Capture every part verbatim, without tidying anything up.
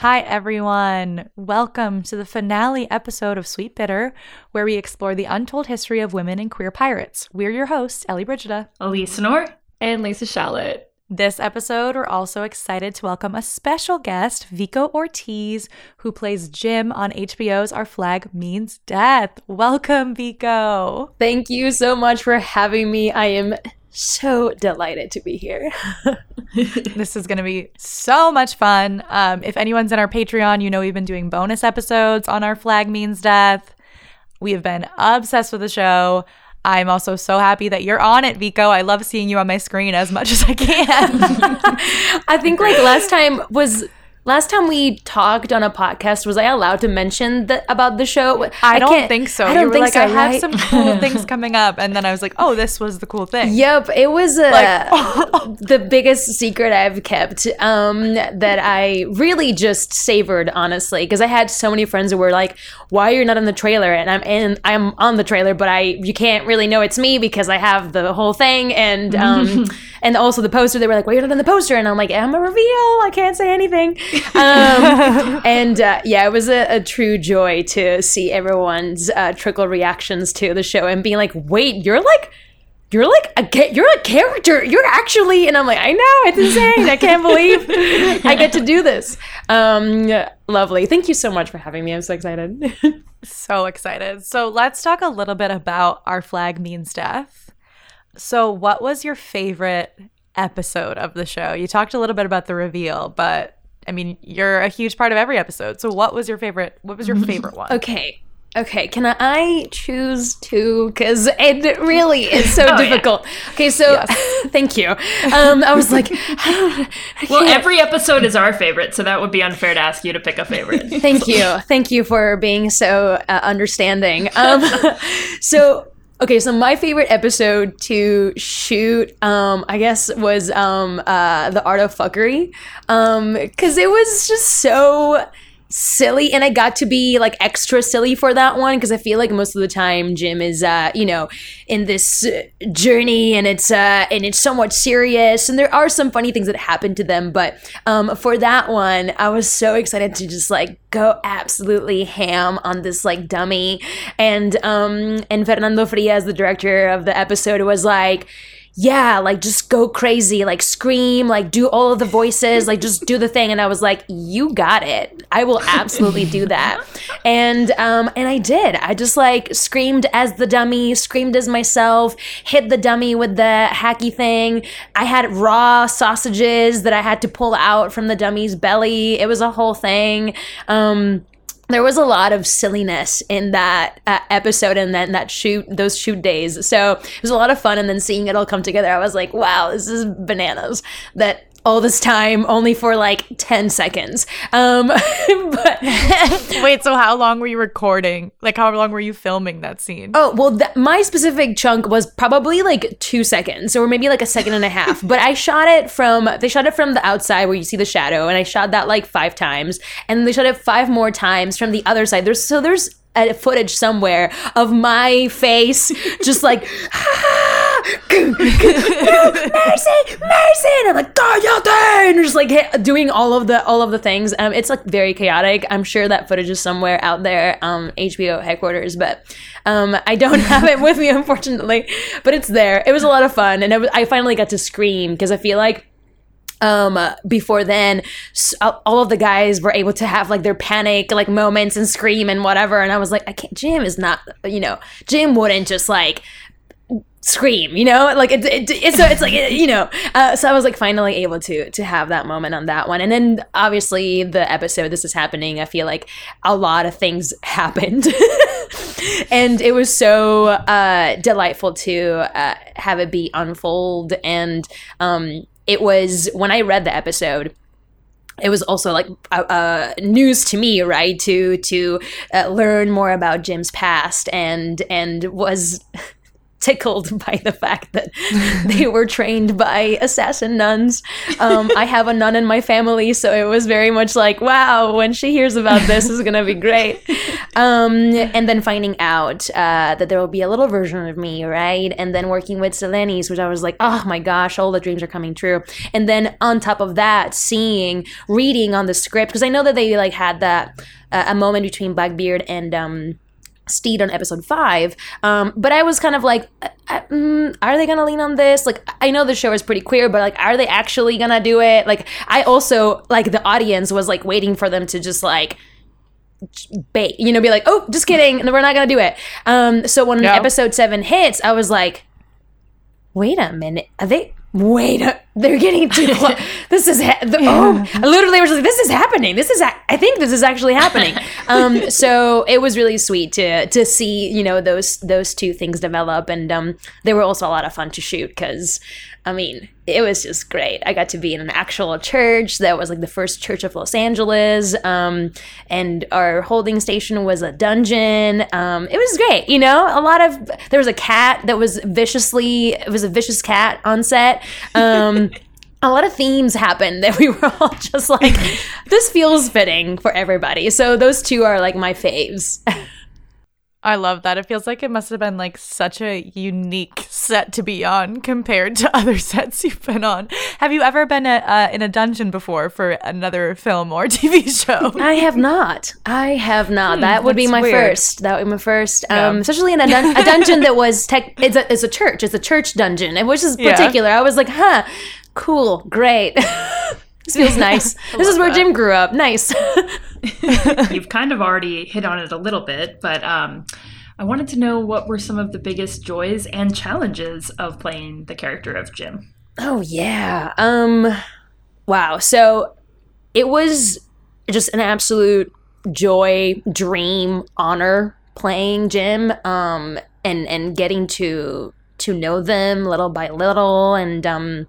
Hi everyone, welcome to the finale episode of Sweet Bitter, where we explore the untold history of women and queer pirates. We're your hosts, Ellie Brigida, Elisa Nort, and Lisa Shalit. This episode, we're also excited to welcome a special guest, Vico Ortiz, who plays Jim on H B O's Our Flag Means Death. Welcome, Vico. Thank you so much for having me. I am so delighted to be here. This is going to be so much fun. Um, if anyone's in our Patreon, you know we've been doing bonus episodes on Our Flag Means Death. We have been obsessed with the show. I'm also so happy that you're on it, Vico. I love seeing you on my screen as much as I can. I think like last time was... Last time we talked on a podcast, was I allowed to mention the, about the show? I, I don't think so. I don't you were think like, so, I right? have some cool things coming up. And then I was like, oh, this was the cool thing. Yep. It was uh, like, oh. the biggest secret I've kept um, that I really just savored, honestly. Because I had so many friends who were like, why are you not on the trailer? And I'm in, I'm on the trailer, but I you can't really know it's me because I have the whole thing. And, um, and also the poster. They were like, why are you not on the poster? And I'm like, I'm a reveal. I can't say anything. um, and uh, yeah, it was a, a true joy to see everyone's uh, trickle reactions to the show and being like, wait, you're like, you're like, a you're a character. You're actually, and I'm like, I know, it's insane. I can't believe I get to do this. Um, lovely. Thank you so much for having me. I'm so excited. So excited. So let's talk a little bit about Our Flag Means Death. So what was your favorite episode of the show? You talked a little bit about the reveal, but I mean, you're a huge part of every episode. So what was your favorite? What was your favorite one? Okay. Okay. Can I choose two? Because it really is so oh, difficult. Yeah. Okay. So yes. Thank you. Um, I was like, I don't, I well, every episode is our favorite. So that would be unfair to ask you to pick a favorite. Thank you. Thank you for being so uh, understanding. Um, so, okay. So my favorite episode to shoot, um, I guess, was um, uh, The Art of Fuckery. Um, because it was just so silly, and I got to be like extra silly for that one because I feel like most of the time Jim is uh you know in this journey and it's uh and it's somewhat serious and there are some funny things that happen to them, but um for that one I was so excited to just like go absolutely ham on this like dummy, and um and Fernando Frías, the director of the episode, was like, yeah, like just go crazy, like scream, like do all of the voices, like just do the thing. And I was like, you got it. I will absolutely do that. And um, and I did. I just like screamed as the dummy, screamed as myself, hit the dummy with the hacky thing. I had raw sausages that I had to pull out from the dummy's belly. It was a whole thing. Um, there was a lot of silliness in that uh, episode and then that shoot, those shoot days. So it was a lot of fun. And then seeing it all come together, I was like, wow, this is bananas that all this time only for like ten seconds. Um, but wait, so how long were you recording? Like how long were you filming that scene? Oh, well, th- my specific chunk was probably like two seconds or maybe like a second and a half. But I shot it from, they shot it from the outside where you see the shadow, and I shot that like five times. And they shot it five more times from the other side. There's, so there's a footage somewhere of my face just like, no, mercy, mercy, and I'm like, coyote, and just like hit, doing all of the all of the things. Um, it's like very chaotic. I'm sure that footage is somewhere out there, um, H B O headquarters, but um, I don't have it with me, unfortunately. But it's there. It was a lot of fun, and it was, I finally got to scream because I feel like um before then all of the guys were able to have like their panic like moments and scream and whatever, and I was like, I can't. Jim is not, you know, Jim wouldn't just like scream, you know, like it, it, it's so it's like it, you know uh, so I was like finally able to to have that moment on that one. And then obviously the episode This Is Happening, I feel like a lot of things happened and it was so uh delightful to uh, have it be unfold. And um it was, when I read the episode, it was also like uh, news to me, right? To to uh, learn more about Jim's past, and and was tickled by the fact that they were trained by assassin nuns. Um, I have a nun in my family, so it was very much like, wow, when she hears about this, it's going to be great. Um, and then finding out uh, that there will be a little version of me, right? And then working with Selenis, which I was like, oh my gosh, all the dreams are coming true. And then on top of that, seeing, reading on the script, because I know that they like had that uh, a moment between Blackbeard and um, Stede on episode five, um, but I was kind of like, uh, uh, mm, are they gonna lean on this? Like, I know the show is pretty queer, but like, are they actually gonna do it? Like, I also, like, the audience was like waiting for them to just like bait, you know, be like, oh, just kidding, and we're not gonna do it. Um, so when no. episode seven hits, I was like, wait a minute, are they? Wait, uh, they're getting too close. This is ha- the, oh, I literally was like, "This is happening. This is. Ha- I think this is actually happening." Um, so it was really sweet to to see, you know, those those two things develop, and um, they were also a lot of fun to shoot because, I mean, it was just great. I got to be in an actual church that was like the first church of Los Angeles, um, and our holding station was a dungeon. Um, it was great, you know. A lot of there was a cat that was viciously. It was a vicious cat on set. Um, a lot of themes happened that we were all just like, this feels fitting for everybody. So those two are like my faves. I love that. It feels like it must have been like such a unique set to be on compared to other sets you've been on. Have you ever been a, uh, in a dungeon before for another film or T V show? I have not. I have not. Hmm, that would be my weird. first. That would be my first. Um, yeah. Especially in a, dun- a dungeon that was tech. It's a, it's a church. It's a church dungeon, which is particular. Yeah. I was like, huh, cool, great. This feels nice. This is where that. Jim grew up. Nice. You've kind of already hit on it a little bit, but um, I wanted to know what were some of the biggest joys and challenges of playing the character of Jim? Oh, yeah. Um, wow. So it was just an absolute joy, dream, honor playing Jim, um, and, and getting to to know them little by little and um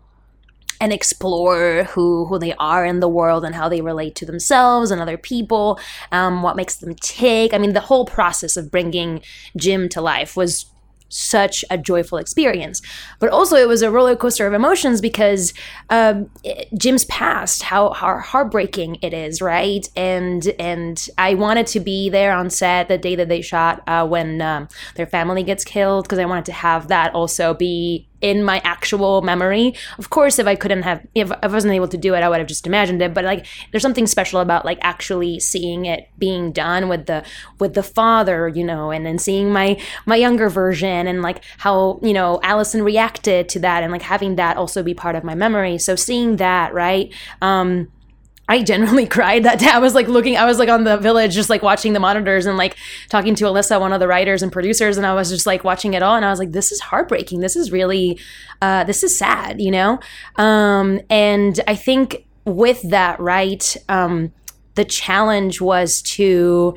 and explore who, who they are in the world and how they relate to themselves and other people, um, what makes them tick. I mean, the whole process of bringing Jim to life was such a joyful experience. But also it was a roller coaster of emotions because um, it, Jim's past, how, how heartbreaking it is, right? And and I wanted to be there on set the day that they shot uh, when um, their family gets killed because I wanted to have that also be in my actual memory. Of course, if I couldn't have, if I wasn't able to do it, I would have just imagined it. But like, there's something special about like actually seeing it being done with the with the father, you know, and then seeing my my younger version and like how, you know, Allison reacted to that and like having that also be part of my memory. So seeing that, right? Um, I genuinely cried that day. I was like looking, I was like on the Village, just like watching the monitors and like talking to Alyssa, one of the writers and producers. And I was just like watching it all. And I was like, this is heartbreaking. This is really, uh, this is sad, you know? Um, and I think with that, right, um, the challenge was to,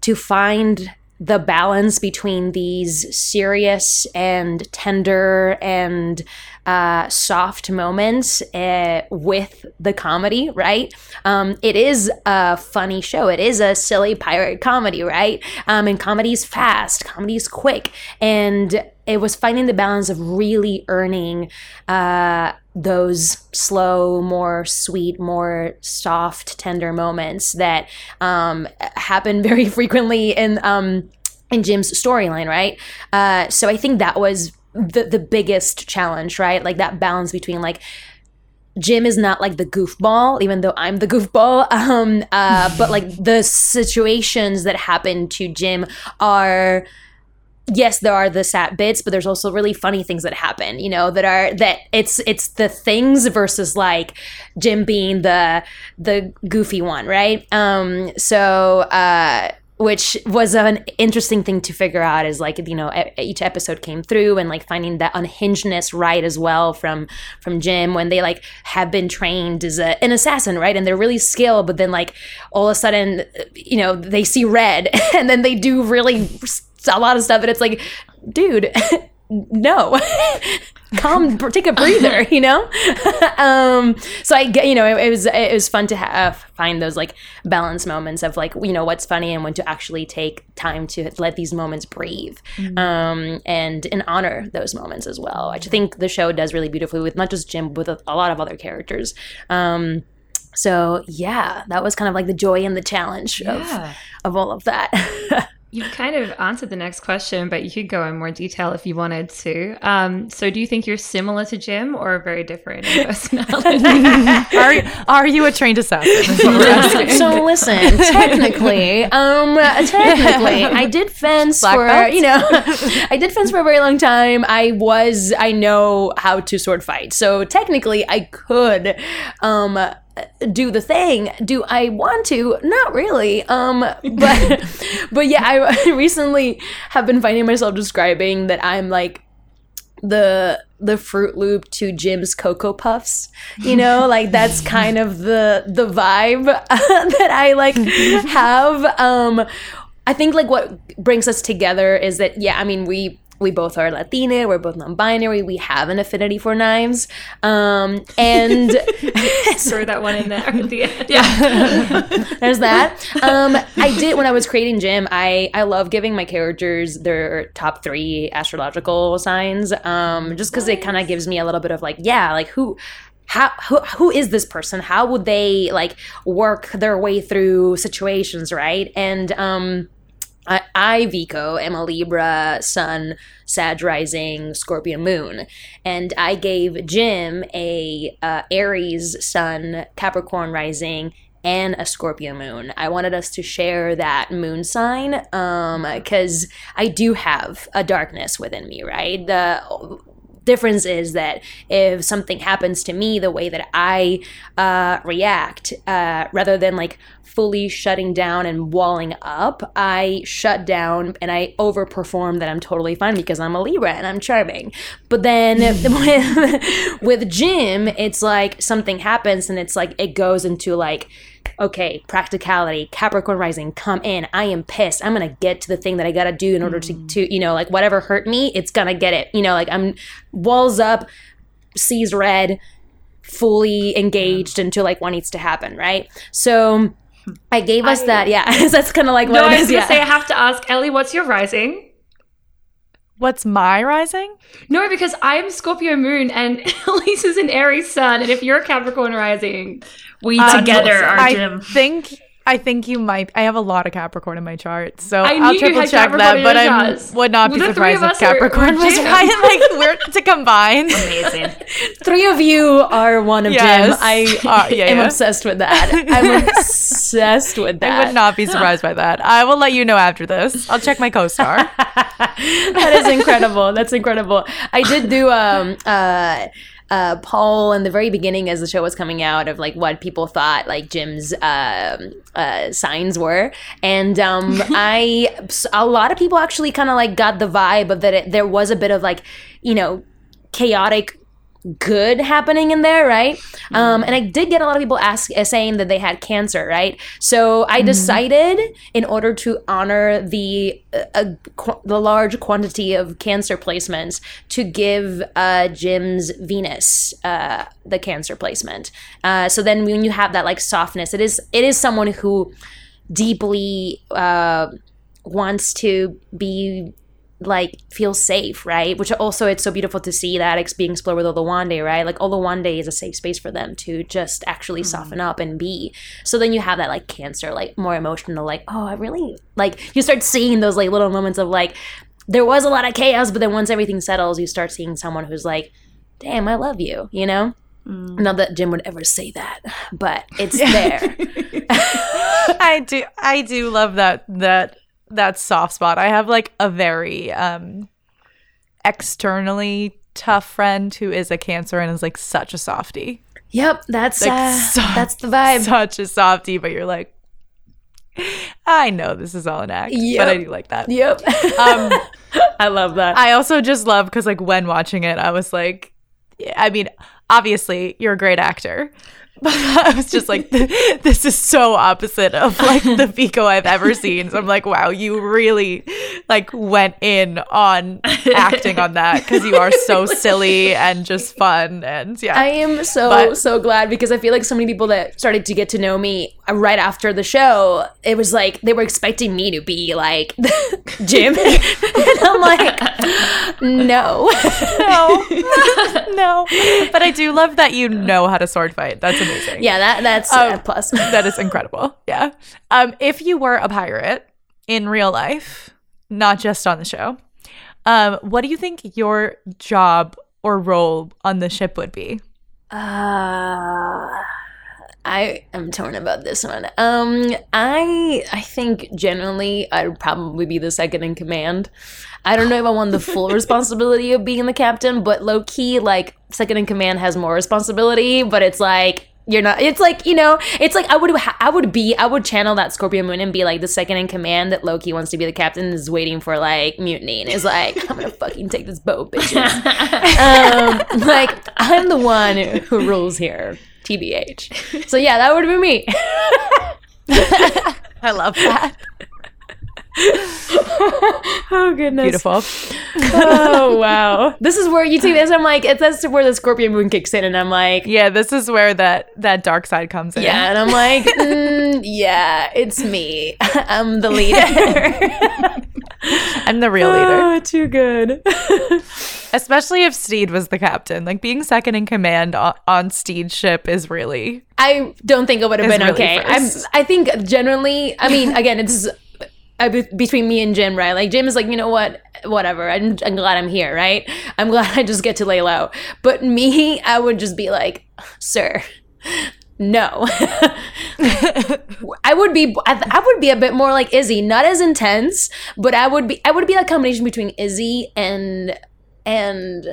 to find the balance between these serious and tender and uh, soft moments uh, with the comedy, right? Um, it is a funny show. It is a silly pirate comedy, right? Um, and comedy's fast, comedy's quick. And it was finding the balance of really earning uh, those slow, more sweet, more soft, tender moments that um, happen very frequently in um, in Jim's storyline, right? Uh, so I think that was the the biggest challenge, right? Like that balance between like Jim is not like the goofball, even though I'm the goofball, um, uh, but like the situations that happen to Jim are. Yes, there are the sad bits, but there's also really funny things that happen, you know, that are that it's it's the things versus like Jim being the the goofy one, right? Um, so uh, which was an interesting thing to figure out is like, you know, e- each episode came through and like finding that unhingedness, right, as well from from Jim when they like have been trained as a, an assassin, right? And they're really skilled, but then like all of a sudden, you know, they see red and then they do really a lot of stuff, and it's like, dude, no, calm, take a breather, you know? um, so I get, you know, it, it was, it was fun to have, find those like balance moments of like, you know, what's funny and when to actually take time to let these moments breathe, mm-hmm. um, and, and honor those moments as well. I think the show does really beautifully with not just Jim, but with a, a lot of other characters. Um, so yeah, that was kind of like the joy and the challenge yeah. of, of all of that. You've kind of answered the next question, but you could go in more detail if you wanted to. Um, so do you think you're similar to Jim or very different in personality? are, you, are you a trained assassin? So listen, technically, um, technically, I did fence Black for, belts? you know, I did fence for a very long time. I was, I know how to sword fight. So technically I could, um, do the thing. Do I want to? Not really. Um, but but yeah, I recently have been finding myself describing that I'm like the the Fruit Loop to Jim's Cocoa Puffs, you know, like that's kind of the the vibe that I like have. Um, I think like what brings us together is that yeah, I mean we. We both are Latina, we're both non-binary, we have an affinity for knives. Um, and throw that one in there at the end. Yeah. There's that. Um, I did, when I was creating Jim, I, I love giving my characters their top three astrological signs, um, just because nice. It kind of gives me a little bit of like, yeah, like who... How who, who is this person? How would they like work their way through situations, right? And... Um, I, I, Vico, am a Libra, Sun, Sag rising, Scorpio moon, and I gave Jim a uh, Aries, Sun, Capricorn rising, and a Scorpio moon. I wanted us to share that moon sign because um, I do have a darkness within me, right? The difference is that if something happens to me, the way that I uh, react, uh, rather than like fully shutting down and walling up, I shut down and I overperform that I'm totally fine because I'm a Libra and I'm charming. But then with, with Jim, it's like something happens and it's like it goes into like, okay, practicality, Capricorn rising, come in. I am pissed. I'm going to get to the thing that I got to do in order to, to, you know, like whatever hurt me, it's going to get it. You know, like I'm walls up, sees red, fully engaged until like what needs to happen, right? So... I gave us I, that, yeah. That's kind of like what no, it is. No, I was going to yeah. say, I have to ask, Ellie, what's your rising? What's my rising? No, because I'm Scorpio moon and Elisa's an Aries sun. And if you're a Capricorn rising, we uh, together so, are Jim. I think, I think you might. I have a lot of Capricorn in my chart. So I I'll triple check Capricorn that, but I would not well, be surprised if Capricorn are, was right. Like, we're to combine. Amazing. Three of you are one of yes. Jim. I uh, yeah, am yeah. obsessed with that. I'm obsessed with that. I would not be surprised by that. I will let you know after this. I'll check my co-star. That is incredible. That's incredible. I did do um uh uh poll in the very beginning as the show was coming out of like what people thought like Jim's uh, uh signs were, and um I a lot of people actually kind of like got the vibe of that it, there was a bit of like, you know, chaotic good happening in there, right? Mm-hmm. Um, and I did get a lot of people ask uh, saying that they had cancer, right? So I mm-hmm. decided, in order to honor the uh, uh, qu- the large quantity of cancer placements, to give uh, Jim's Venus uh, the cancer placement. Uh, so then, when you have that like softness, it is it is someone who deeply uh, wants to be. Like feel safe, right? Which also, it's so beautiful to see that it's being explored with Olawande, right? Like Olawande is a safe space for them to just actually soften up and be. So then you have that like Cancer, like more emotional, like, oh, I really like, you start seeing those like little moments of like, there was a lot of chaos, but then once everything settles, you start seeing someone who's like, damn, I love you, you know? Mm. Not that Jim would ever say that, but it's there. I do, I do love that, that. That soft spot. I have like a very um externally tough friend who is a Cancer and is like such a softie. Yep, that's like, uh, so, that's the vibe. Such a softie, but you're like, I know this is all an act, yep. but I do like that. Yep. um I love that. I also just love because like when watching it, I was like, I mean, obviously you're a great actor. But I was just like, this is so opposite of like the Vico I've ever seen. So I'm like, wow, you really like went in on acting on that because you are so silly and just fun. And yeah, I am so, but- so glad because I feel like so many people that started to get to know me right after the show, it was like they were expecting me to be like Jim. And I'm like, no. No. No. But I do love that you know how to sword fight. That's amazing. Yeah, that that's um, a plus. That is incredible. Yeah. Um, if you were a pirate in real life, not just on the show, um, what do you think your job or role on the ship would be? Uh, I am torn about this one. Um, I I think generally I would probably be the second in command. I don't know if I want the full responsibility of being the captain, but low key, like second in command has more responsibility. But it's like you're not. It's like you know. It's like I would I would be I would channel that Scorpio Moon and be like the second in command that low key wants to be the captain and is waiting for like mutiny and is like, I'm gonna fucking take this boat, bitches. um, like I'm the one who rules here. T B H. So yeah, that would be me. I love that. Oh goodness. Beautiful. Oh wow. This is where you see this. I'm like, it's that's where the Scorpio Moon kicks in, and I'm like, yeah, this is where that that dark side comes in. Yeah, and I'm like, mm, yeah, it's me. I'm the leader. I'm the real leader. Oh, too good. Especially if Stede was the captain. Like, being second in command on, on Stede's ship is really... I don't think it would have been really okay. I'm, I think generally... I mean, again, it's uh, be- between me and Jim, right? Like, Jim is like, you know what? Whatever. I'm, I'm glad I'm here, right? I'm glad I just get to lay low. But me, I would just be like, sir... No. I would be I, th- I would be a bit more like Izzy, not as intense, but I would be I would be that combination between Izzy and and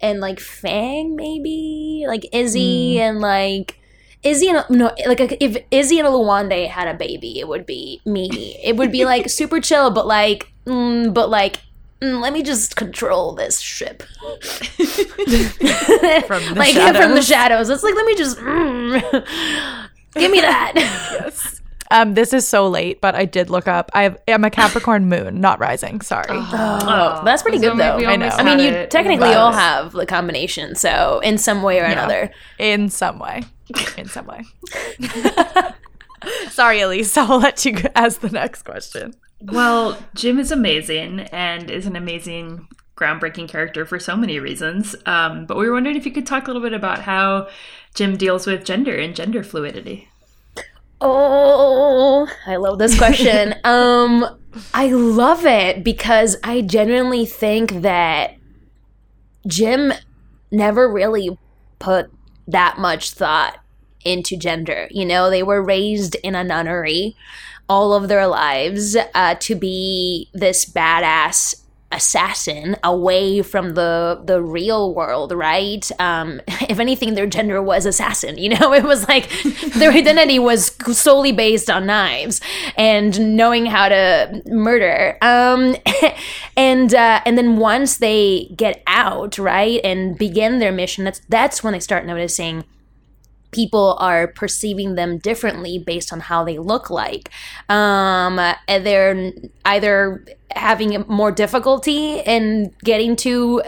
and like Fang maybe, like Izzy mm. and like Izzy and no like if Izzy and Luande had a baby, it would be me. It would be like super chill, but like mm, but like let me just control this ship from the like shadows. From the shadows. It's like let me just mm, give me that. Yes. Um, this is so late, but I did look up. I am a Capricorn moon, not rising. Sorry. Oh, oh that's pretty good though. I know. I mean, you technically all have the combination, so in some way or yeah. another. In some way. In some way. Sorry, Elise. I'll let you ask the next question. Well, Jim is amazing and is an amazing, groundbreaking character for so many reasons. Um, but we were wondering if you could talk a little bit about how Jim deals with gender and gender fluidity. Oh, I love this question. um, I love it because I genuinely think that Jim never really put that much thought into gender. You know, they were raised in a nunnery all of their lives uh, to be this badass assassin away from the the real world, right? Um, if anything, their gender was assassin, you know? It was like their identity was solely based on knives and knowing how to murder. Um, and uh, and then once they get out, right, and begin their mission, that's that's when they start noticing people are perceiving them differently based on how they look like. Um, they're either having more difficulty in getting to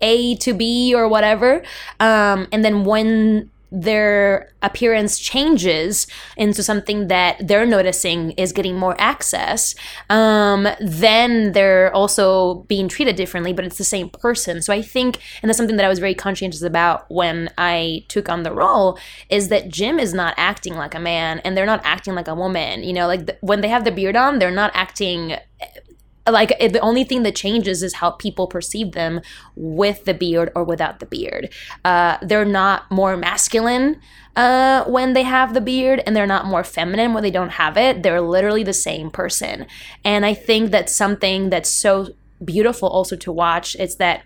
A to B or whatever. Um, and then when their appearance changes into something that they're noticing is getting more access, um, then they're also being treated differently, but it's the same person. So I think, and that's something that I was very conscientious about when I took on the role, is that Jim is not acting like a man and they're not acting like a woman. You know, like th- when they have the beard on, they're not acting... Like, the only thing that changes is how people perceive them with the beard or without the beard. Uh, they're not more masculine uh, when they have the beard, and they're not more feminine when they don't have it. They're literally the same person. And I think that's something that's so beautiful also to watch. It's that,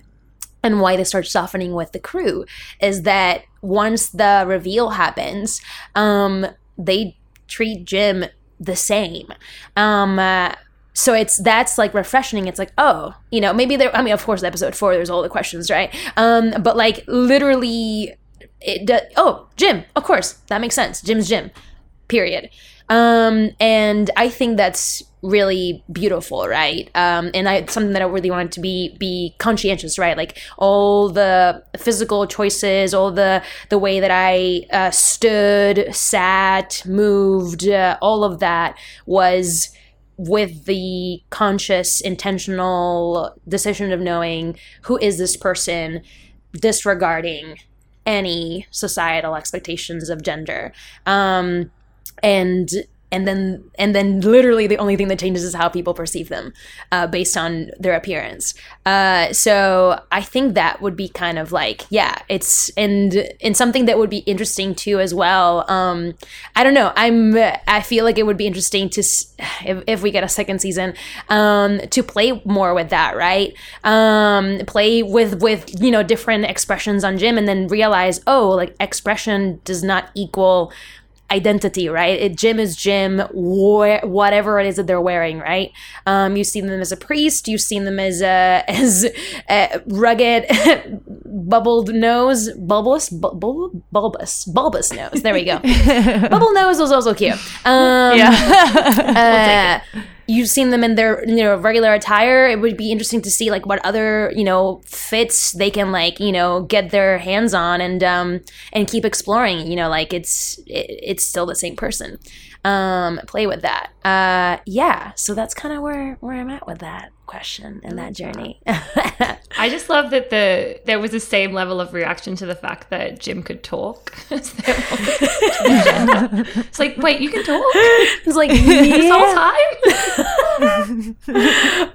and why they start softening with the crew, is that once the reveal happens, um, they treat Jim the same. Um, uh, So it's that's like refreshing. It's like, oh, you know, maybe there. I mean, of course, episode four, there's all the questions, right? Um, but like literally It do- oh, Jim, of course. That makes sense. Jim's Jim, period. Um, and I think that's really beautiful, right? Um, and I something that I really wanted to be be conscientious, right? Like all the physical choices, all the the way that I uh, stood, sat, moved, uh, all of that was with the conscious, intentional decision of knowing who is this person, disregarding any societal expectations of gender. Um, and and then and then literally the only thing that changes is how people perceive them uh, based on their appearance. Uh, so I think that would be kind of like, yeah, it's and and something that would be interesting too as well. Um, I don't know. I'm I feel like it would be interesting to if, if we get a second season um, to play more with that, right? Um, play with with you know different expressions on Jim, and then realize, oh, like expression does not equal identity, right? It, Jim is Jim, wh- whatever it is that they're wearing, right? Um, you've seen them as a priest, you've seen them as a as a rugged, bubbled nose, bulbous, bu- bulbous, bulbous nose. There we go. Bubble nose was also cute. Um, yeah. uh, You've seen them in their, you know, regular attire. It would be interesting to see like what other, you know, fits they can like, you know, get their hands on and um and keep exploring. You know, like it's it, it's still the same person. Um, play with that. Uh, yeah. So that's kind of where where I'm at with that question and that journey. I just love that the there was the same level of reaction to the fact that Jim could talk. It's like, wait, you can talk? It's like, yeah. This whole time?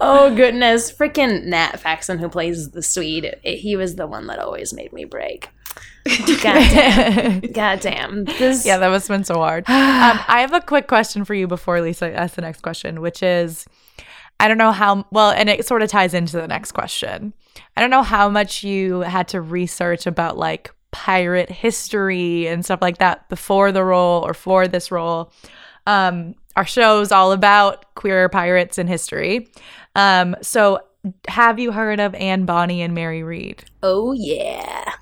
Oh, goodness. Freaking Nat Faxon, who plays the Swede, he was the one that always made me break. Goddamn. Goddamn. This... Yeah, that must have been so hard. Um, I have a quick question for you before Lisa asks the next question, which is, I don't know how – well, and it sort of ties into the next question. I don't know how much you had to research about, like, pirate history and stuff like that before the role or for this role. Um, our show's all about queer pirates in history. Um, so have you heard of Anne Bonny and Mary Read? Oh, yeah.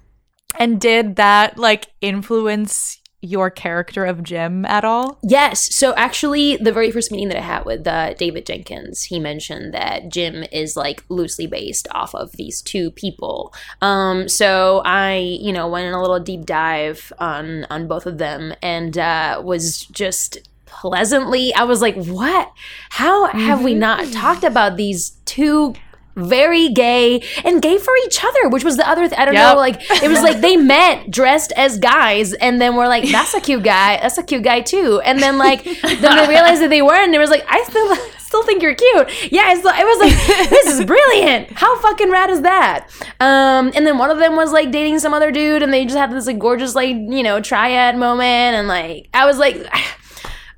And did that, like, influence – your character of Jim at all? Yes. So actually, the very first meeting that I had with uh, David Jenkins, he mentioned that Jim is like loosely based off of these two people. Um, so I, you know, went in a little deep dive on on both of them and uh, was just pleasantly. I was like, what? How have we not talked about these two? Very gay and gay for each other, which was the other thing. I don't yep. know, like it was like they met dressed as guys and then we're like, that's a cute guy, that's a cute guy too. And then like then they realized that they were and it was like, I still still think you're cute. Yeah, I, still, I was like, this is brilliant. How fucking rad is that? Um, and then one of them was like dating some other dude and they just had this like gorgeous like, you know, triad moment and like I was like,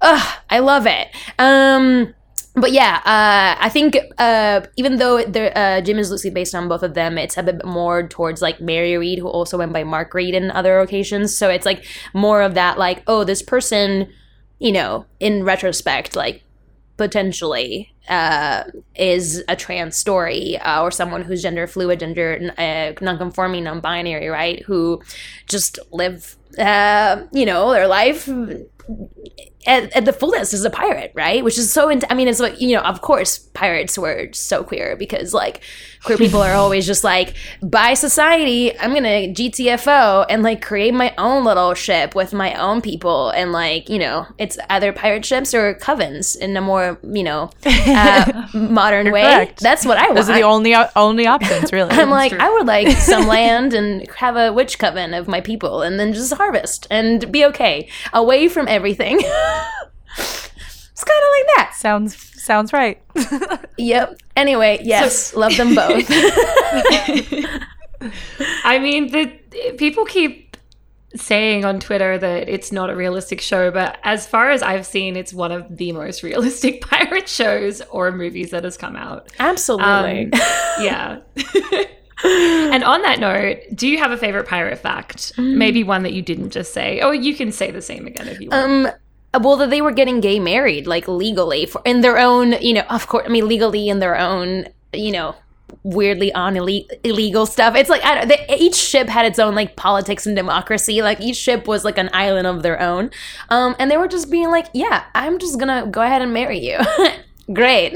ugh, I love it. Um But yeah, uh, I think uh, even though uh, Jim is loosely based on both of them, it's a bit more towards like Mary Read, who also went by Mark Read in other occasions. So it's like more of that like, oh, this person, you know, in retrospect, like potentially uh, is a trans story uh, or someone who's gender fluid, gender uh, non-conforming, non-binary, right? Who just live, uh, you know, their life At, at the fullest as a pirate, right? Which is so, int- I mean, it's like, you know, of course, pirates were so queer because, like, queer people are always just like, by society, I'm gonna G T F O and, like, create my own little ship with my own people. And, like, you know, it's either pirate ships or covens in a more, you know, uh, modern way. Correct. That's what I want. Those are the only, only options, really. I'm like, I would like some land and have a witch coven of my people and then just harvest and be okay. Away from everything. It's kind of like that. Sounds sounds right. Yep. Anyway, yes, so, love them both. I mean, the people keep saying on Twitter that it's not a realistic show, but as far as I've seen, it's one of the most realistic pirate shows or movies that has come out. Absolutely. Um, yeah. And on that note, do you have a favorite pirate fact? Mm. Maybe one that you didn't just say. Oh, you can say the same again if you want. Um, Well, that they were getting gay married, like legally, for, in their own, you know, of course, I mean, legally in their own, you know, weirdly on ille- illegal stuff. It's like, I don't, they, each ship had its own like politics and democracy. Like each ship was like an island of their own. Um, and they were just being like, yeah, I'm just gonna go ahead and marry you. Great.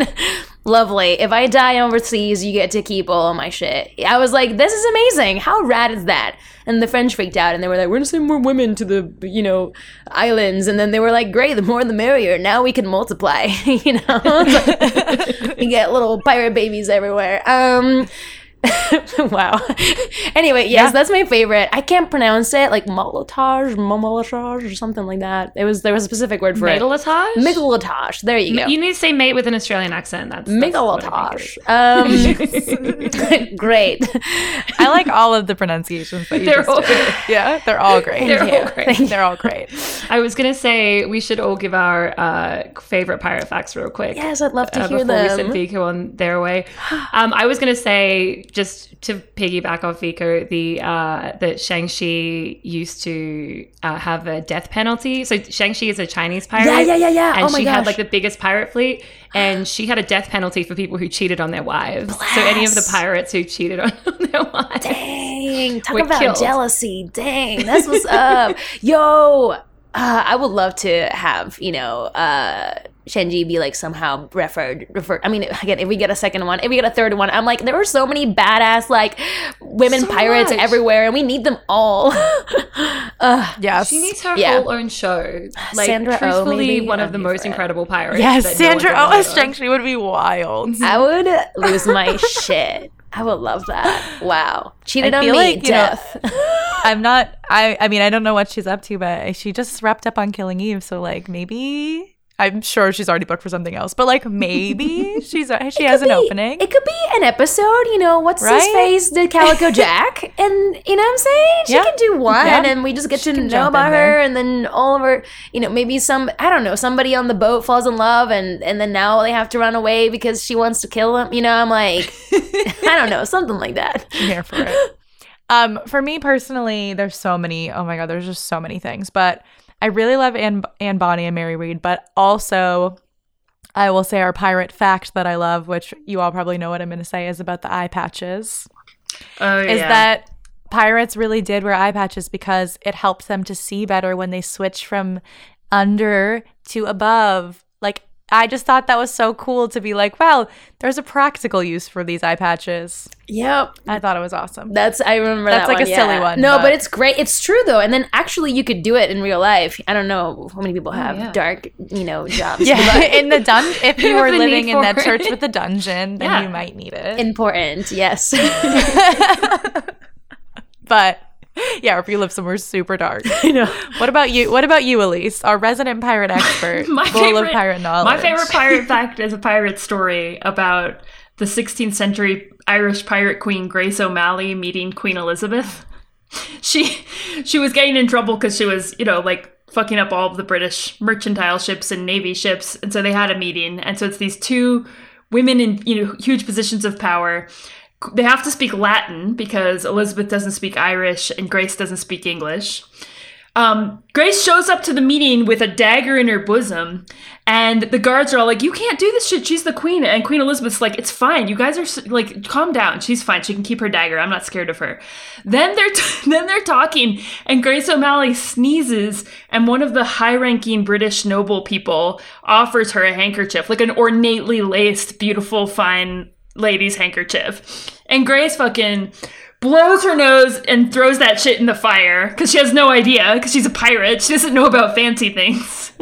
Lovely. If I die overseas, you get to keep all my shit. I was like, this is amazing. How rad is that? And the French freaked out and they were like, we're going to send more women to the, you know, islands. And then they were like, great, the more the merrier. Now we can multiply, you know. We get little pirate babies everywhere. Um, wow. Anyway, yes, yeah. That's my favorite. I can't pronounce it, like matelotage, matelotage, or something like that. It was there was a specific word for matelotage? it. Matelotage? Matelotage. There you go. You need to say mate with an Australian accent. That's, that's matelotage. Um, great. I like all of the pronunciations that you they're just all did. Yeah, they're all great. They're all great. They're all great. I was gonna say we should all give our uh, favorite pirate facts real quick. Yes, I'd love to uh, hear before them. Before we send Vico on their way, um, I was gonna say. Just to piggyback off Vico, the uh, that Zheng Shi used to uh, have a death penalty. So Zheng Shi is a Chinese pirate. Yeah, yeah, yeah, yeah. And oh my she gosh. had like the biggest pirate fleet, and she had a death penalty for people who cheated on their wives. Bless. So any of the pirates who cheated on their wives, dang, talk were about killed. Jealousy. Dang, that's what's up, yo. Uh, I would love to have, you know, uh, Shenji be like somehow referred, referred. I mean, again, if we get a second one, if we get a third one, I'm like, there are so many badass like women so pirates much. everywhere, and we need them all. uh, yes, she needs her yeah. whole own show. Like, Sandra Oh, truthfully, maybe? one of the most incredible pirates. Yes, Sandra Oh as Shenji would be wild. I would lose my shit. I would love that. Wow. Cheated on me. Like, death. You know, I'm not, I, I mean, I don't know what she's up to, but she just wrapped up on Killing Eve. So, like, maybe, I'm sure she's already booked for something else, but, like, maybe she's she has an be, opening. It could be an episode, you know, what's right? his face, the Calico Jack. And, you know what I'm saying? She yeah. can do one, yeah. and we just get she to know about her, there. and then all of her, you know, maybe some, I don't know, somebody on the boat falls in love, and, and then now they have to run away because she wants to kill him. You know, I'm like... I don't know, something like that. I'm here for it. Um, for me personally, there's so many. Oh my God, there's just so many things. But I really love Anne, Anne Bonny and Mary Read. But also, I will say our pirate fact that I love, which you all probably know what I'm going to say, is about the eye patches. Oh is yeah. Is that pirates really did wear eye patches because it helped them to see better when they switch from under to above. Like. I just thought that was so cool to be like, wow, there's a practical use for these eye patches. Yep. I thought it was awesome. That's, I remember That's that like one, a yeah. silly one. No, but. but it's great. It's true, though. And then actually you could do it in real life. I don't know how many people have oh, yeah. dark, you know, jobs. yeah. In the dungeon. If you were living in that it. church with the dungeon, then yeah. you might need it. Important. Yes. But... yeah, or if you live somewhere super dark. I know. What about you? What about you, Elise, our resident pirate expert, full favorite, of pirate knowledge? My favorite pirate fact is a pirate story about the sixteenth century Irish pirate queen Grace O'Malley meeting Queen Elizabeth. She she was getting in trouble because she was, you know, like fucking up all of the British mercantile ships and navy ships, and so they had a meeting. And so it's these two women in, you know, huge positions of power. They have to speak Latin because Elizabeth doesn't speak Irish and Grace doesn't speak English. Um, Grace shows up to the meeting with a dagger in her bosom, and the guards are all like, you can't do this shit. She's the queen. And Queen Elizabeth's like, it's fine. You guys are like, calm down. She's fine. She can keep her dagger. I'm not scared of her. Then they're, t- then they're talking, and Grace O'Malley sneezes, and one of the high-ranking British noble people offers her a handkerchief, like an ornately laced, beautiful, fine lady's handkerchief, and Grace fucking blows her nose and throws that shit in the fire because she has no idea, because she's a pirate, she doesn't know about fancy things.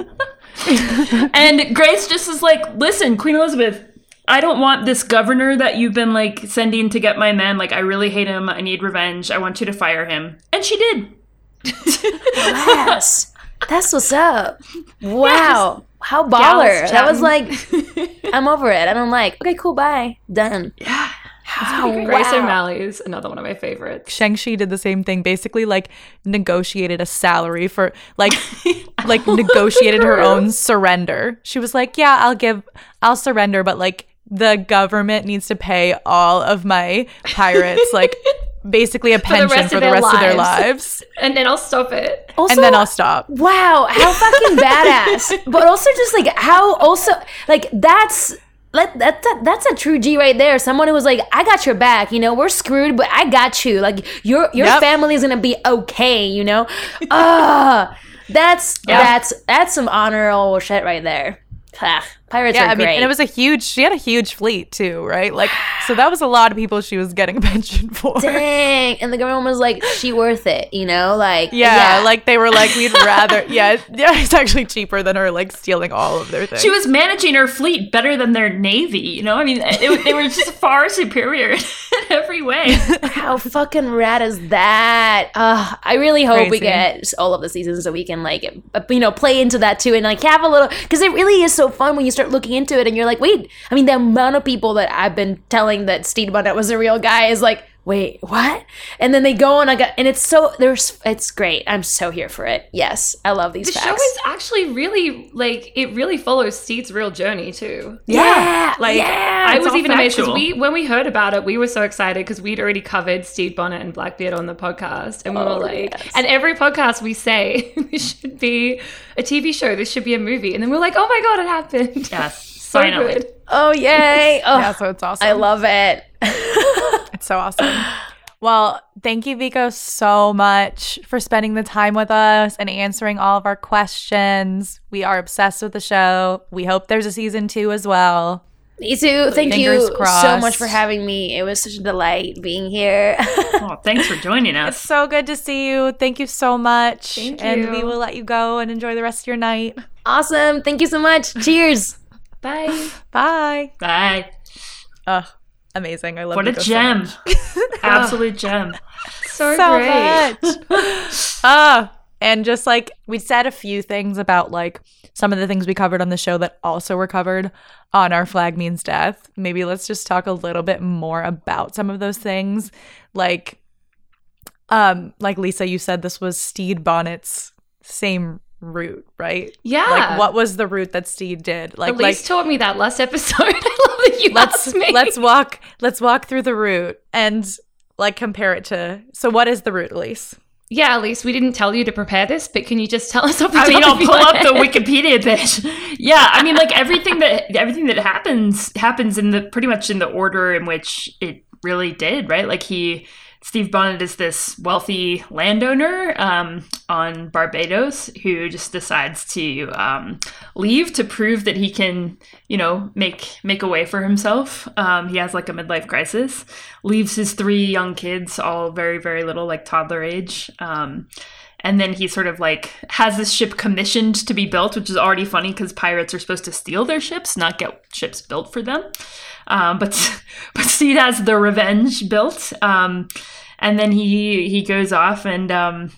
And Grace just is like, listen, Queen Elizabeth, I don't want this governor that you've been like sending to get my men, like I really hate him, I need revenge, I want you to fire him. And she did. Yes, that's what's up. Wow. Yes. How baller. That was like, I'm over it. I don't like, okay, cool, bye. Done. Yeah. How, wow. Grace O'Malley is another one of my favorites. Zheng Shi did the same thing, basically like negotiated a salary for, like, like negotiated her own surrender. She was like, yeah, I'll give, I'll surrender, but like the government needs to pay all of my pirates, like, basically a pension for the rest, for of, the their rest of their lives. And then I'll stop it. Also, and then I'll stop. Wow, how fucking badass. But also just like how also, like that's Let, that, that that's a true G right there. Someone who was like, I got your back, you know, we're screwed, but I got you. Like, your your yep. family's gonna be okay, you know? uh, that's yeah. that's that's some honorable shit right there. Ah, pirates yeah, are I great. Mean, and it was a huge, she had a huge fleet too, right? Like, so that was a lot of people she was getting a pension for. Dang. And the government was like, she worth it, you know? Like, yeah, yeah. like they were like, we'd rather, yeah, yeah, it's actually cheaper than her like stealing all of their things. She was managing her fleet better than their navy, you know? I mean, it, they were just far superior in every way. How fucking rad is that? Uh, I really hope Crazy. we get all of the seasons so we can like, you know, play into that too and like have a little, because it really is so fun when you start looking into it and you're like, wait, I mean, the amount of people that I've been telling that Stede Bonnet was a real guy is like, wait, what? And then they go and I got, and it's so, there's, it's great. I'm so here for it. Yes, I love these the facts. The show is actually really, like, it really follows Stede's real journey too. Yeah. yeah. Like, yeah, I was even amazed because we, when we heard about it, we were so excited because we'd already covered Stede Bonnet and Blackbeard on the podcast. And we oh, were like, yes. and every podcast we say, this should be a T V show, this should be a movie. And then we're like, oh my God, it happened. Yes. So finally. Good. Oh, yay. Oh, yeah, so it's awesome. I love it. It's so awesome. Well, thank you, Vico, so much for spending the time with us and answering all of our questions. We are obsessed with the show. We hope there's a season two as well. Me too. Thank Fingers you crossed. So much for having me. It was such a delight being here. Oh, thanks for joining us. It's so good to see you. Thank you so much. Thank you. And we will let you go and enjoy the rest of your night. Awesome. Thank you so much. Cheers. Bye. Bye. Bye. Oh, amazing. I love it. What a gem. So absolute gem. So, so great. Oh, and just like we said a few things about like some of the things we covered on the show that also were covered on Our Flag Means Death. Maybe let's just talk a little bit more about some of those things. Like, um, like Lisa, you said this was Stede Bonnet's same route, right? Yeah. Like, what was the route that Stede did? Like, Elise like, taught me that last episode. I love that you let's, asked me. Let's walk. Let's walk through the route and like compare it to. So, what is the route, Elise? Yeah, Elise, we didn't tell you to prepare this, but can you just tell us? Off the I mean, I'll pull up the Wikipedia bit. Yeah, I mean, like everything that everything that happens happens in the pretty much in the order in which it really did, right? Like he. Stede Bonnet is this wealthy landowner um, on Barbados who just decides to um, leave to prove that he can, you know, make make a way for himself. Um, he has like a midlife crisis, leaves his three young kids, all very, very little, like toddler age. Um, and then he sort of like has this ship commissioned to be built, which is already funny because pirates are supposed to steal their ships, not get ships built for them. Um, but but Stede has the Revenge built, um, and then he he goes off and um,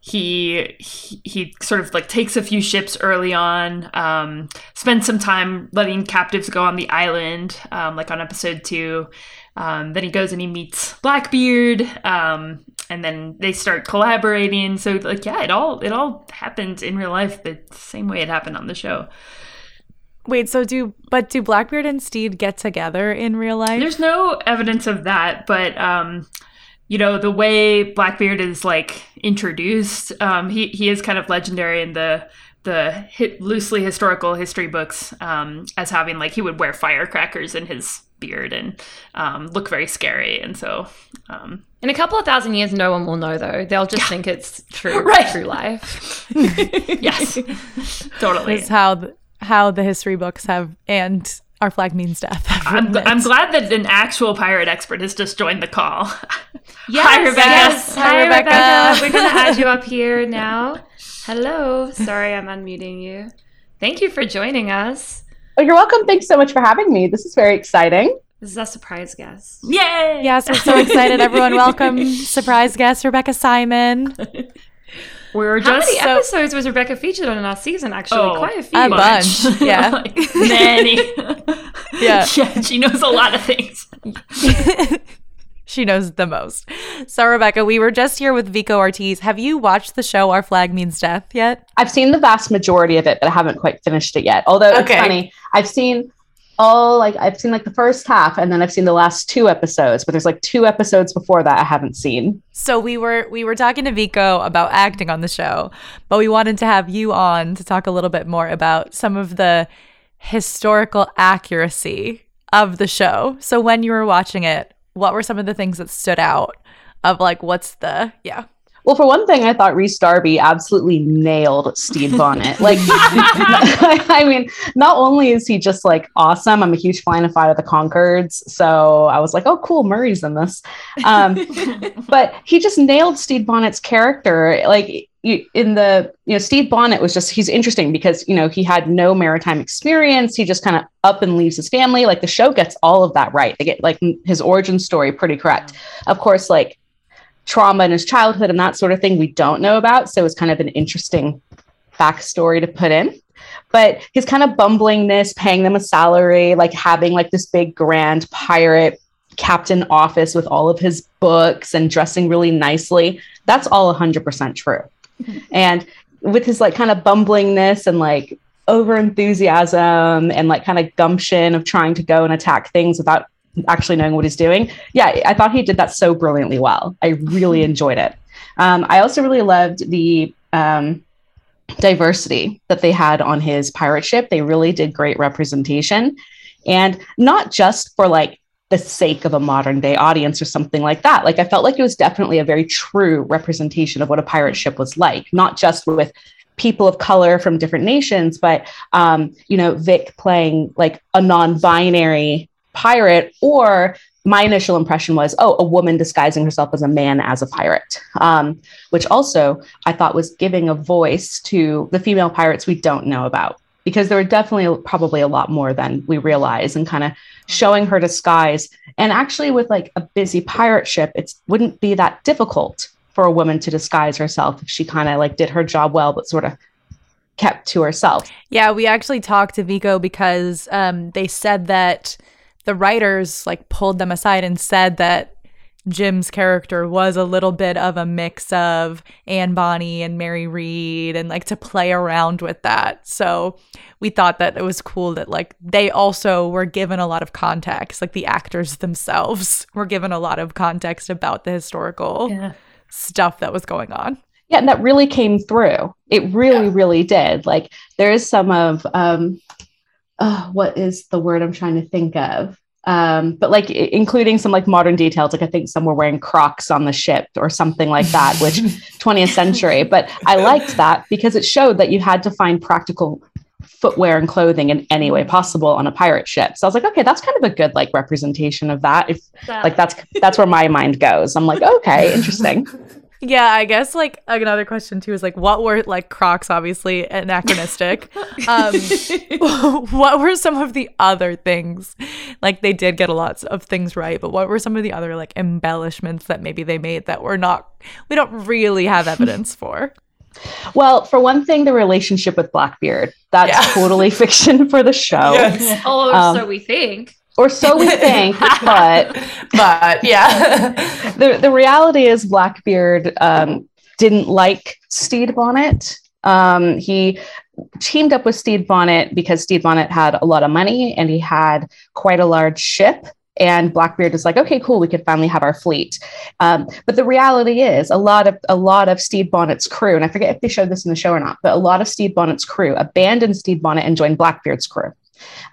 he, he he sort of like takes a few ships early on, um, spends some time letting captives go on the island, um, like on episode two. Um, then he goes and he meets Blackbeard, um, and then they start collaborating. So like yeah, it all it all happens in real life the same way it happened on the show. Wait, so do but do Blackbeard and Stede get together in real life? There's no evidence of that, but um, you know the way Blackbeard is like introduced, um, he he is kind of legendary in the the hit, loosely historical history books um, as having like he would wear firecrackers in his beard and um, look very scary, and so. Um, In a couple of thousand years, no one will know, though. They'll just yeah. think it's true, right. true life. Yes, totally. That's how. Th- how the history books have and Our Flag Means Death. I'm, I'm glad that an actual pirate expert has just joined the call. Yes, hi, Rebecca. Yes. Hi, hi, Rebecca. Rebecca. We're going to add you up here now. Hello. Sorry, I'm unmuting you. Thank you for joining us. Oh, you're welcome. Thanks so much for having me. This is very exciting. This is a surprise guest. Yay! Yes, we're so excited. Everyone, welcome. Surprise guest, Rebecca Simon. We were How just many so- episodes was Rebecca featured on in our season, actually? Oh, quite a few. A bunch. bunch. Yeah. Like, many. Yeah. Yeah. She knows a lot of things. She knows the most. So, Rebecca, we were just here with Vico Ortiz. Have you watched the show Our Flag Means Death yet? I've seen the vast majority of it, but I haven't quite finished it yet. Although okay. It's funny. I've seen... all like I've seen like the first half and then I've seen the last two episodes, but there's like two episodes before that I haven't seen. So we were we were talking to Vico about acting on the show, but we wanted to have you on to talk a little bit more about some of the historical accuracy of the show. So when you were watching it, what were some of the things that stood out of like, what's the, yeah. Well, for one thing, I thought Rhys Darby absolutely nailed Stede Bonnet. Like, I mean, not only is he just like awesome, I'm a huge fan of Flight of the Conchords, so I was like, oh, cool, Murray's in this. Um, but he just nailed Stede Bonnet's character. Like, you, in the, you know, Stede Bonnet was just, he's interesting because, you know, he had no maritime experience. He just kind of up and leaves his family. Like, the show gets all of that right. They get like his origin story pretty correct. Of course, like, trauma in his childhood and that sort of thing we don't know about, so it's kind of an interesting backstory to put in. But his kind of bumblingness, paying them a salary, like having like this big grand pirate captain office with all of his books and dressing really nicely, that's all one hundred percent true. And with his like kind of bumblingness and like over enthusiasm and like kind of gumption of trying to go and attack things without actually knowing what he's doing. Yeah, I thought he did that so brilliantly well. I really enjoyed it. Um, I also really loved the um, diversity that they had on his pirate ship. They really did great representation, and not just for like the sake of a modern day audience or something like that. Like, I felt like it was definitely a very true representation of what a pirate ship was like, not just with people of color from different nations, but, um, you know, Vic playing like a non-binary pirate, or my initial impression was, oh, a woman disguising herself as a man as a pirate, um, which also I thought was giving a voice to the female pirates we don't know about, because there were definitely probably a lot more than we realize, and kind of showing her disguise. And actually with like a busy pirate ship, it wouldn't be that difficult for a woman to disguise herself if she kind of like did her job well, but sort of kept to herself. Yeah, we actually talked to Vico because um, they said that the writers like pulled them aside and said that Jim's character was a little bit of a mix of Anne Bonny and Mary Read, and like to play around with that. So we thought that it was cool that like they also were given a lot of context, like the actors themselves were given a lot of context about the historical yeah. stuff that was going on. Yeah, and that really came through. It really, yeah. really did. Like, there is some of, um, Oh, what is the word I'm trying to think of? Um, but like I- including some like modern details, like I think some were wearing Crocs on the ship or something like that, which twentieth century. But I liked that because it showed that you had to find practical footwear and clothing in any way possible on a pirate ship. So I was like, okay, that's kind of a good like representation of that. If that- like that's that's where my mind goes. I'm like, okay, interesting. Yeah, I guess like another question too is like, what were like Crocs, obviously anachronistic. um, what were some of the other things? Like, they did get a lot of things right, but what were some of the other like embellishments that maybe they made that we're not, we don't really have evidence for? Well, for one thing, the relationship with Blackbeard. That's yeah. totally fiction for the show. Yes. Oh, um, so we think. Or so we think, but but yeah. the the reality is Blackbeard um, didn't like Stede Bonnet. Um, he teamed up with Stede Bonnet because Stede Bonnet had a lot of money and he had quite a large ship. And Blackbeard is like, okay, cool, we could finally have our fleet. Um, but the reality is a lot of a lot of Stede Bonnet's crew, and I forget if they showed this in the show or not, but a lot of Stede Bonnet's crew abandoned Stede Bonnet and joined Blackbeard's crew.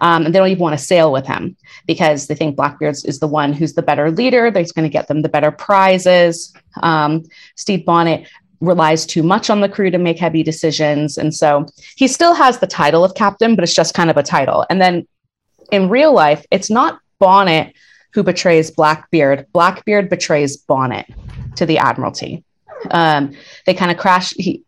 Um, and they don't even want to sail with him because they think Blackbeard is the one who's the better leader. That's going to get them the better prizes. Um, Stede Bonnet relies too much on the crew to make heavy decisions. And so he still has the title of captain, but it's just kind of a title. And then in real life, it's not Bonnet who betrays Blackbeard. Blackbeard betrays Bonnet to the Admiralty. Um, they kind of crash. He,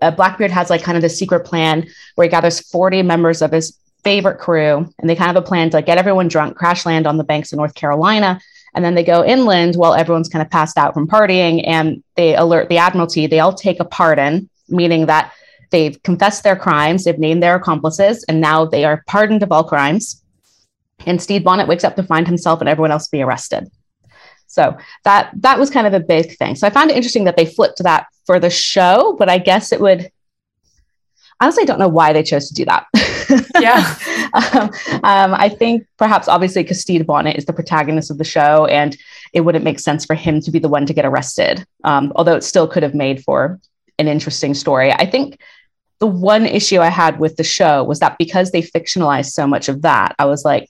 uh, Blackbeard has like kind of this secret plan where he gathers forty members of his favorite crew, and they kind of have a plan to like, get everyone drunk, crash land on the banks of North Carolina, and then they go inland while everyone's kind of passed out from partying, and they alert the Admiralty. They all take a pardon, meaning that they've confessed their crimes, they've named their accomplices, and now they are pardoned of all crimes. And Stede Bonnet wakes up to find himself and everyone else be arrested. So that that was kind of a big thing. So I found it interesting that they flipped that for the show, but I guess it would honestly, I don't know why they chose to do that. Yeah. um, um, I think perhaps obviously because Stede Bonnet is the protagonist of the show, and it wouldn't make sense for him to be the one to get arrested. Um, although it still could have made for an interesting story. I think the one issue I had with the show was that because they fictionalized so much of that, I was like,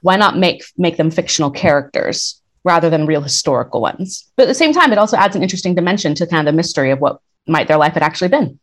why not make make them fictional characters rather than real historical ones? But at the same time, it also adds an interesting dimension to kind of the mystery of what might their life had actually been.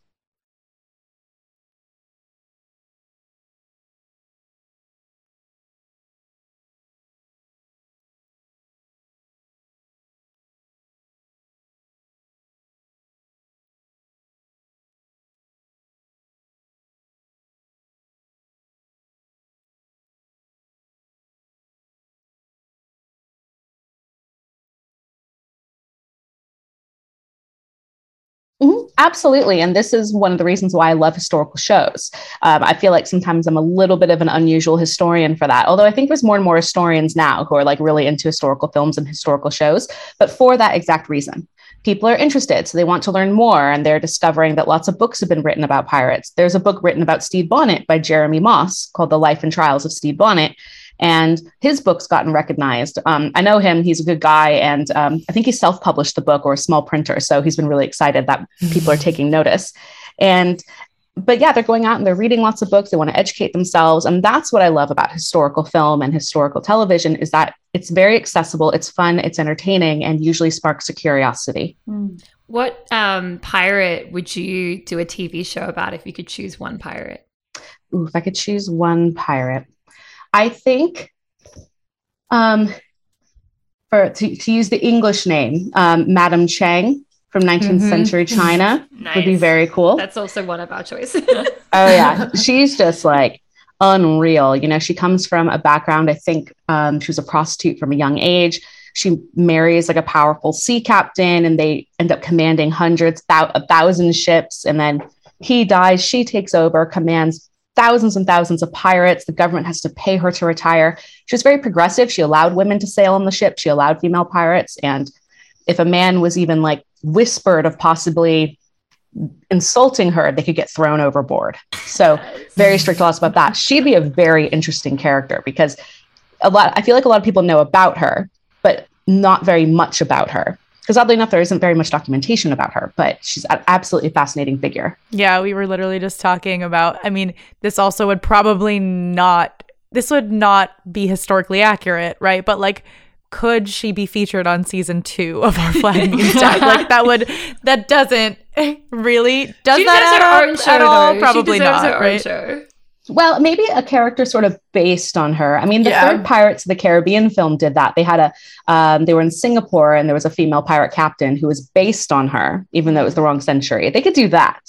Mm-hmm. Absolutely. And this is one of the reasons why I love historical shows. Um, I feel like sometimes I'm a little bit of an unusual historian for that, although I think there's more and more historians now who are like really into historical films and historical shows, but for that exact reason. People are interested, so they want to learn more, and they're discovering that lots of books have been written about pirates. There's a book written about Stede Bonnet by Jeremy Moss called The Life and Trials of Stede Bonnet, and his book's gotten recognized. Um, I know him, he's a good guy, and um, I think he self-published the book or a small printer, so he's been really excited that people are taking notice. And, but yeah, they're going out and they're reading lots of books, they want to educate themselves, and that's what I love about historical film and historical television is that it's very accessible, it's fun, it's entertaining, and usually sparks a curiosity. Mm. What um, pirate would you do a T V show about if you could choose one pirate? Ooh, if I could choose one pirate. I think, um, for to, to use the English name, um, Madame Chang from nineteenth mm-hmm. century China nice. Would be very cool. That's also one of our choices. Oh yeah, she's just like unreal. You know, she comes from a background. I think um, she was a prostitute from a young age. She marries like a powerful sea captain, and they end up commanding hundreds, thou- a thousand ships. And then he dies. She takes over, commands thousands and thousands of pirates. The government has to pay her to retire. She was very progressive. She allowed women to sail on the ship. She allowed female pirates. And if a man was even like whispered of possibly insulting her, they could get thrown overboard. So very strict laws about that. She'd be a very interesting character because a lot, I feel like a lot of people know about her, but not very much about her. Because oddly enough, there isn't very much documentation about her, but she's an absolutely fascinating figure. Yeah, we were literally just talking about, I mean, this also would probably not, this would not be historically accurate, right? But like, could she be featured on season two of Our Flag Means Death? Like that would, that doesn't really, does she that deserves her own show, at all? Though. Probably not, her right? Own show. Well, maybe a character sort of based on her. I mean, the yeah. third Pirates of the Caribbean film did that. They had a, um, they were in Singapore and there was a female pirate captain who was based on her, even though it was the wrong century. They could do that.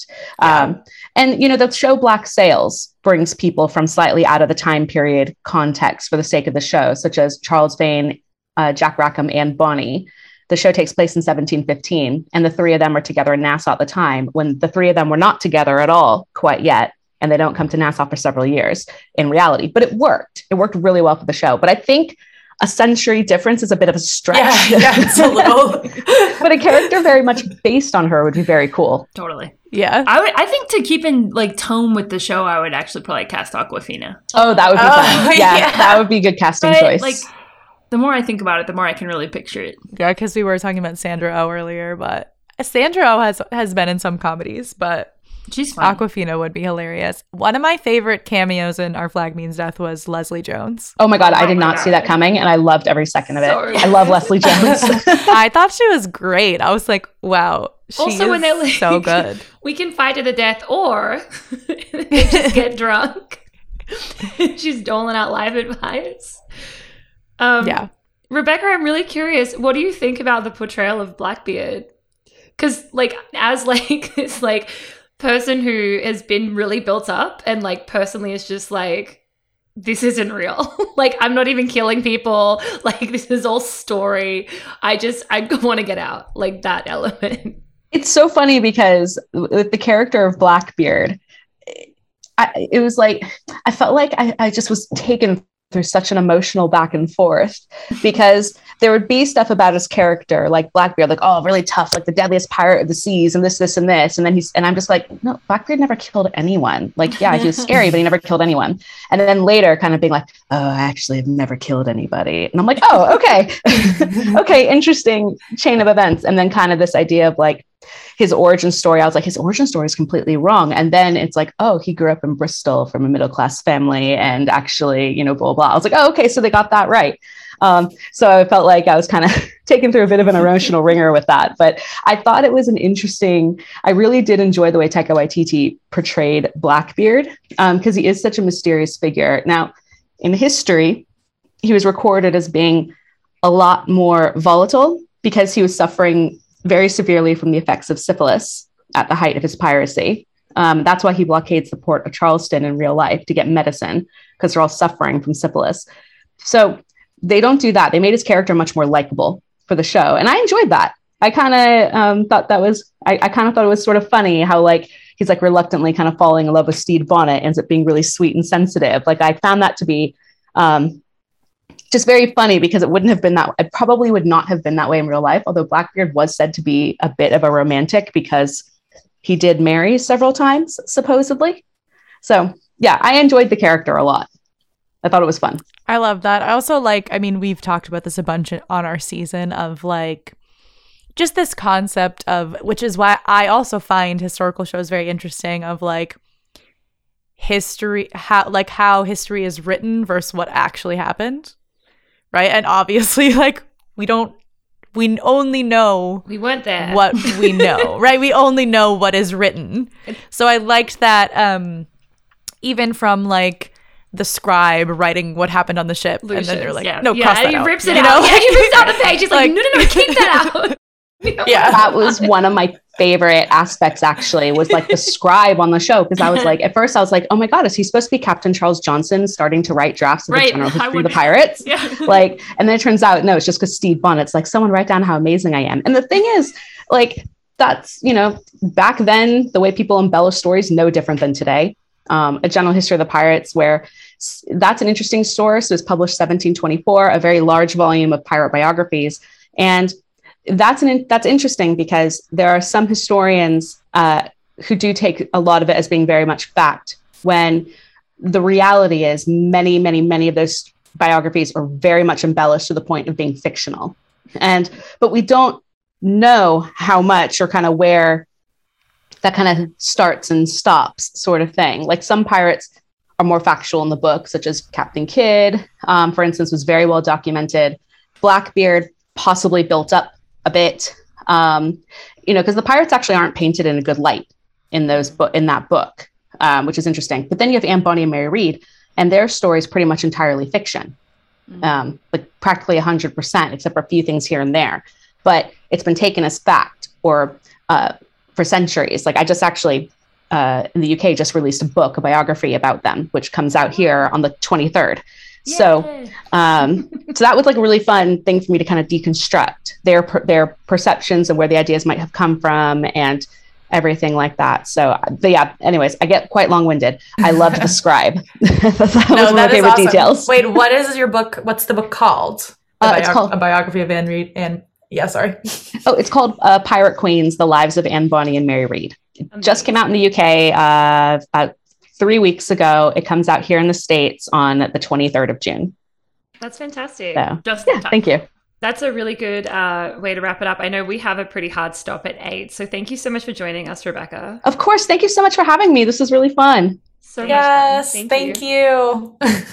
Yeah. Um, and, you know, the show Black Sails brings people from slightly out of the time period context for the sake of the show, such as Charles Vane, uh, Jack Rackham, and Anne Bonny. The show takes place in seventeen fifteen, and the three of them are together in Nassau at the time, when the three of them were not together at all quite yet. And they don't come to Nassau for several years in reality. But it worked. It worked really well for the show. But I think a century difference is a bit of a stretch. Yeah, yeah, it's a little. But a character very much based on her would be very cool. Totally. Yeah. I would. I think to keep in like tone with the show, I would actually probably cast Awkwafina. Oh, that would be oh, fun. Yeah, yeah, that would be a good casting but, choice. Like, the more I think about it, the more I can really picture it. Yeah, because we were talking about Sandra Oh earlier, but Sandra Oh has, has been in some comedies, but... She's fun. Awkwafina would be hilarious. One of my favorite cameos in Our Flag Means Death was Leslie Jones. Oh my God, I did oh not God. see that coming, and I loved every second of it. Sorry. I love Leslie Jones. I thought she was great. I was like, wow, she also, is when they, like, so good. We can fight to the death, or they just get drunk. She's doling out life advice. Um, yeah. Rebecca, I'm really curious. What do you think about the portrayal of Blackbeard? Because, like, as, like, it's like... person who has been really built up and like personally is just like, this isn't real. Like, I'm not even killing people. Like, this is all story. I just, I want to get out. Like, that element. It's so funny because with the character of Blackbeard, I, it was like, I felt like I, I just was taken through such an emotional back and forth, because there would be stuff about his character, like Blackbeard, like, oh, really tough, like the deadliest pirate of the seas and this, this, and this. And then he's, and I'm just like, no, Blackbeard never killed anyone. Like, yeah, he was scary, but he never killed anyone. And then later kind of being like, oh, I actually have never killed anybody. And I'm like, oh, okay. Okay. Interesting chain of events. And then kind of this idea of like, his origin story, I was like, his origin story is completely wrong. And then it's like, oh, he grew up in Bristol from a middle-class family and actually, you know, blah, blah. I was like, oh, okay, so they got that right. Um, so I felt like I was kind of taken through a bit of an emotional ringer with that. But I thought it was an interesting, I really did enjoy the way Taika Waititi portrayed Blackbeard, because um, he is such a mysterious figure. Now, in history, he was recorded as being a lot more volatile because he was suffering very severely from the effects of syphilis at the height of his piracy. Um, that's why he blockades the port of Charleston in real life to get medicine, because they're all suffering from syphilis. So they don't do that. They made his character much more likable for the show. And I enjoyed that. I kind of um, thought that was, I, I kind of thought it was sort of funny how like, he's like reluctantly kind of falling in love with Stede Bonnet, ends up being really sweet and sensitive. Like I found that to be um, just very funny, because it wouldn't have been that, it probably would not have been that way in real life. Although Blackbeard was said to be a bit of a romantic because he did marry several times, supposedly. So yeah, I enjoyed the character a lot. I thought it was fun. I love that. I also like, I mean, we've talked about this a bunch on our season of like, just this concept of, which is why I also find historical shows very interesting, of like history, how like how history is written versus what actually happened, right? And obviously, like we don't, we only know we weren't there. What we know, right? We only know what is written. So I liked that, um, even from like. The scribe writing what happened on the ship, Lucius, and then they're like, yeah. "No, yeah. cross and that he out." Rips it you out. Know? Yeah, he rips out the page. He's like, like, "No, no, no, keep that out." You know? Yeah, that was one of my favorite aspects. Actually, was like the scribe on the show, because I was like, at first, I was like, "Oh my god, is he supposed to be Captain Charles Johnson starting to write drafts of right. the General History of the Pirates?" Yeah. Like, and then it turns out no, it's just because Stede Bonnet's like, "Someone write down how amazing I am." And the thing is, like, that's you know, back then the way people embellish stories no different than today. Um, a General History of the Pirates, where s- that's an interesting source. It was published seventeen twenty-four, a very large volume of pirate biographies. And that's an in- that's interesting because there are some historians uh, who do take a lot of it as being very much fact, when the reality is many, many, many of those biographies are very much embellished to the point of being fictional. And but we don't know how much or kind of where that kind of starts and stops sort of thing. Like some pirates are more factual in the book, such as Captain Kidd, um, for instance, was very well documented. Blackbeard possibly built up a bit, um, you know, because the pirates actually aren't painted in a good light in those bu- in that book, um, which is interesting. But then you have Anne Bonny and Mary Read, and their story is pretty much entirely fiction, mm-hmm. um, like practically one hundred percent, except for a few things here and there. But it's been taken as fact or uh for centuries. Like I just actually, uh, in the U K, just released a book, a biography about them, which comes out here on the twenty-third. Yay. So, um, so that was like a really fun thing for me to kind of deconstruct their, per- their perceptions and where the ideas might have come from and everything like that. So but yeah, anyways, I get quite long winded. I loved the scribe. That was no, one of my favorite awesome. Details. Wait, what is your book? What's the book called? Uh, bio- it's called A Biography of Anne Read and Yeah, sorry. oh, it's called uh, Pirate Queens, The Lives of Anne Bonny and Mary Read. It Amazing. Just came out in the U K uh, about three weeks ago. It comes out here in the States on the twenty-third of June. That's fantastic. So, just yeah, thank you. That's a really good uh, way to wrap it up. I know we have a pretty hard stop at eight. So thank you so much for joining us, Rebecca. Of course. Thank you so much for having me. This was really fun. So yes, much fun. Thank, thank you. you.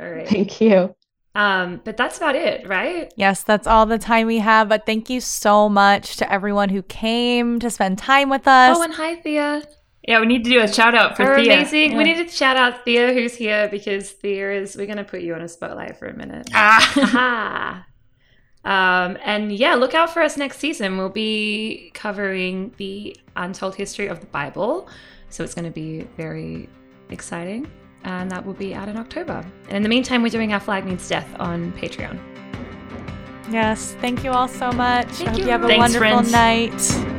All right. Thank you. Um, but that's about it, right? Yes, that's all the time we have. But thank you so much to everyone who came to spend time with us. Oh, and hi, Thea. Yeah, we need to do a shout out for Our Thea. Amazing. Yeah. We need to shout out Thea, who's here, because Thea is. We're gonna put you on a spotlight for a minute. Ah. um, and yeah, look out for us next season. We'll be covering the untold history of the Bible, so it's gonna be very exciting. And that will be out in October. And in the meantime, we're doing Our Flag Means Death on Patreon. Yes, thank you all so much. Thank I hope you, you have a Thanks, wonderful friends. Night.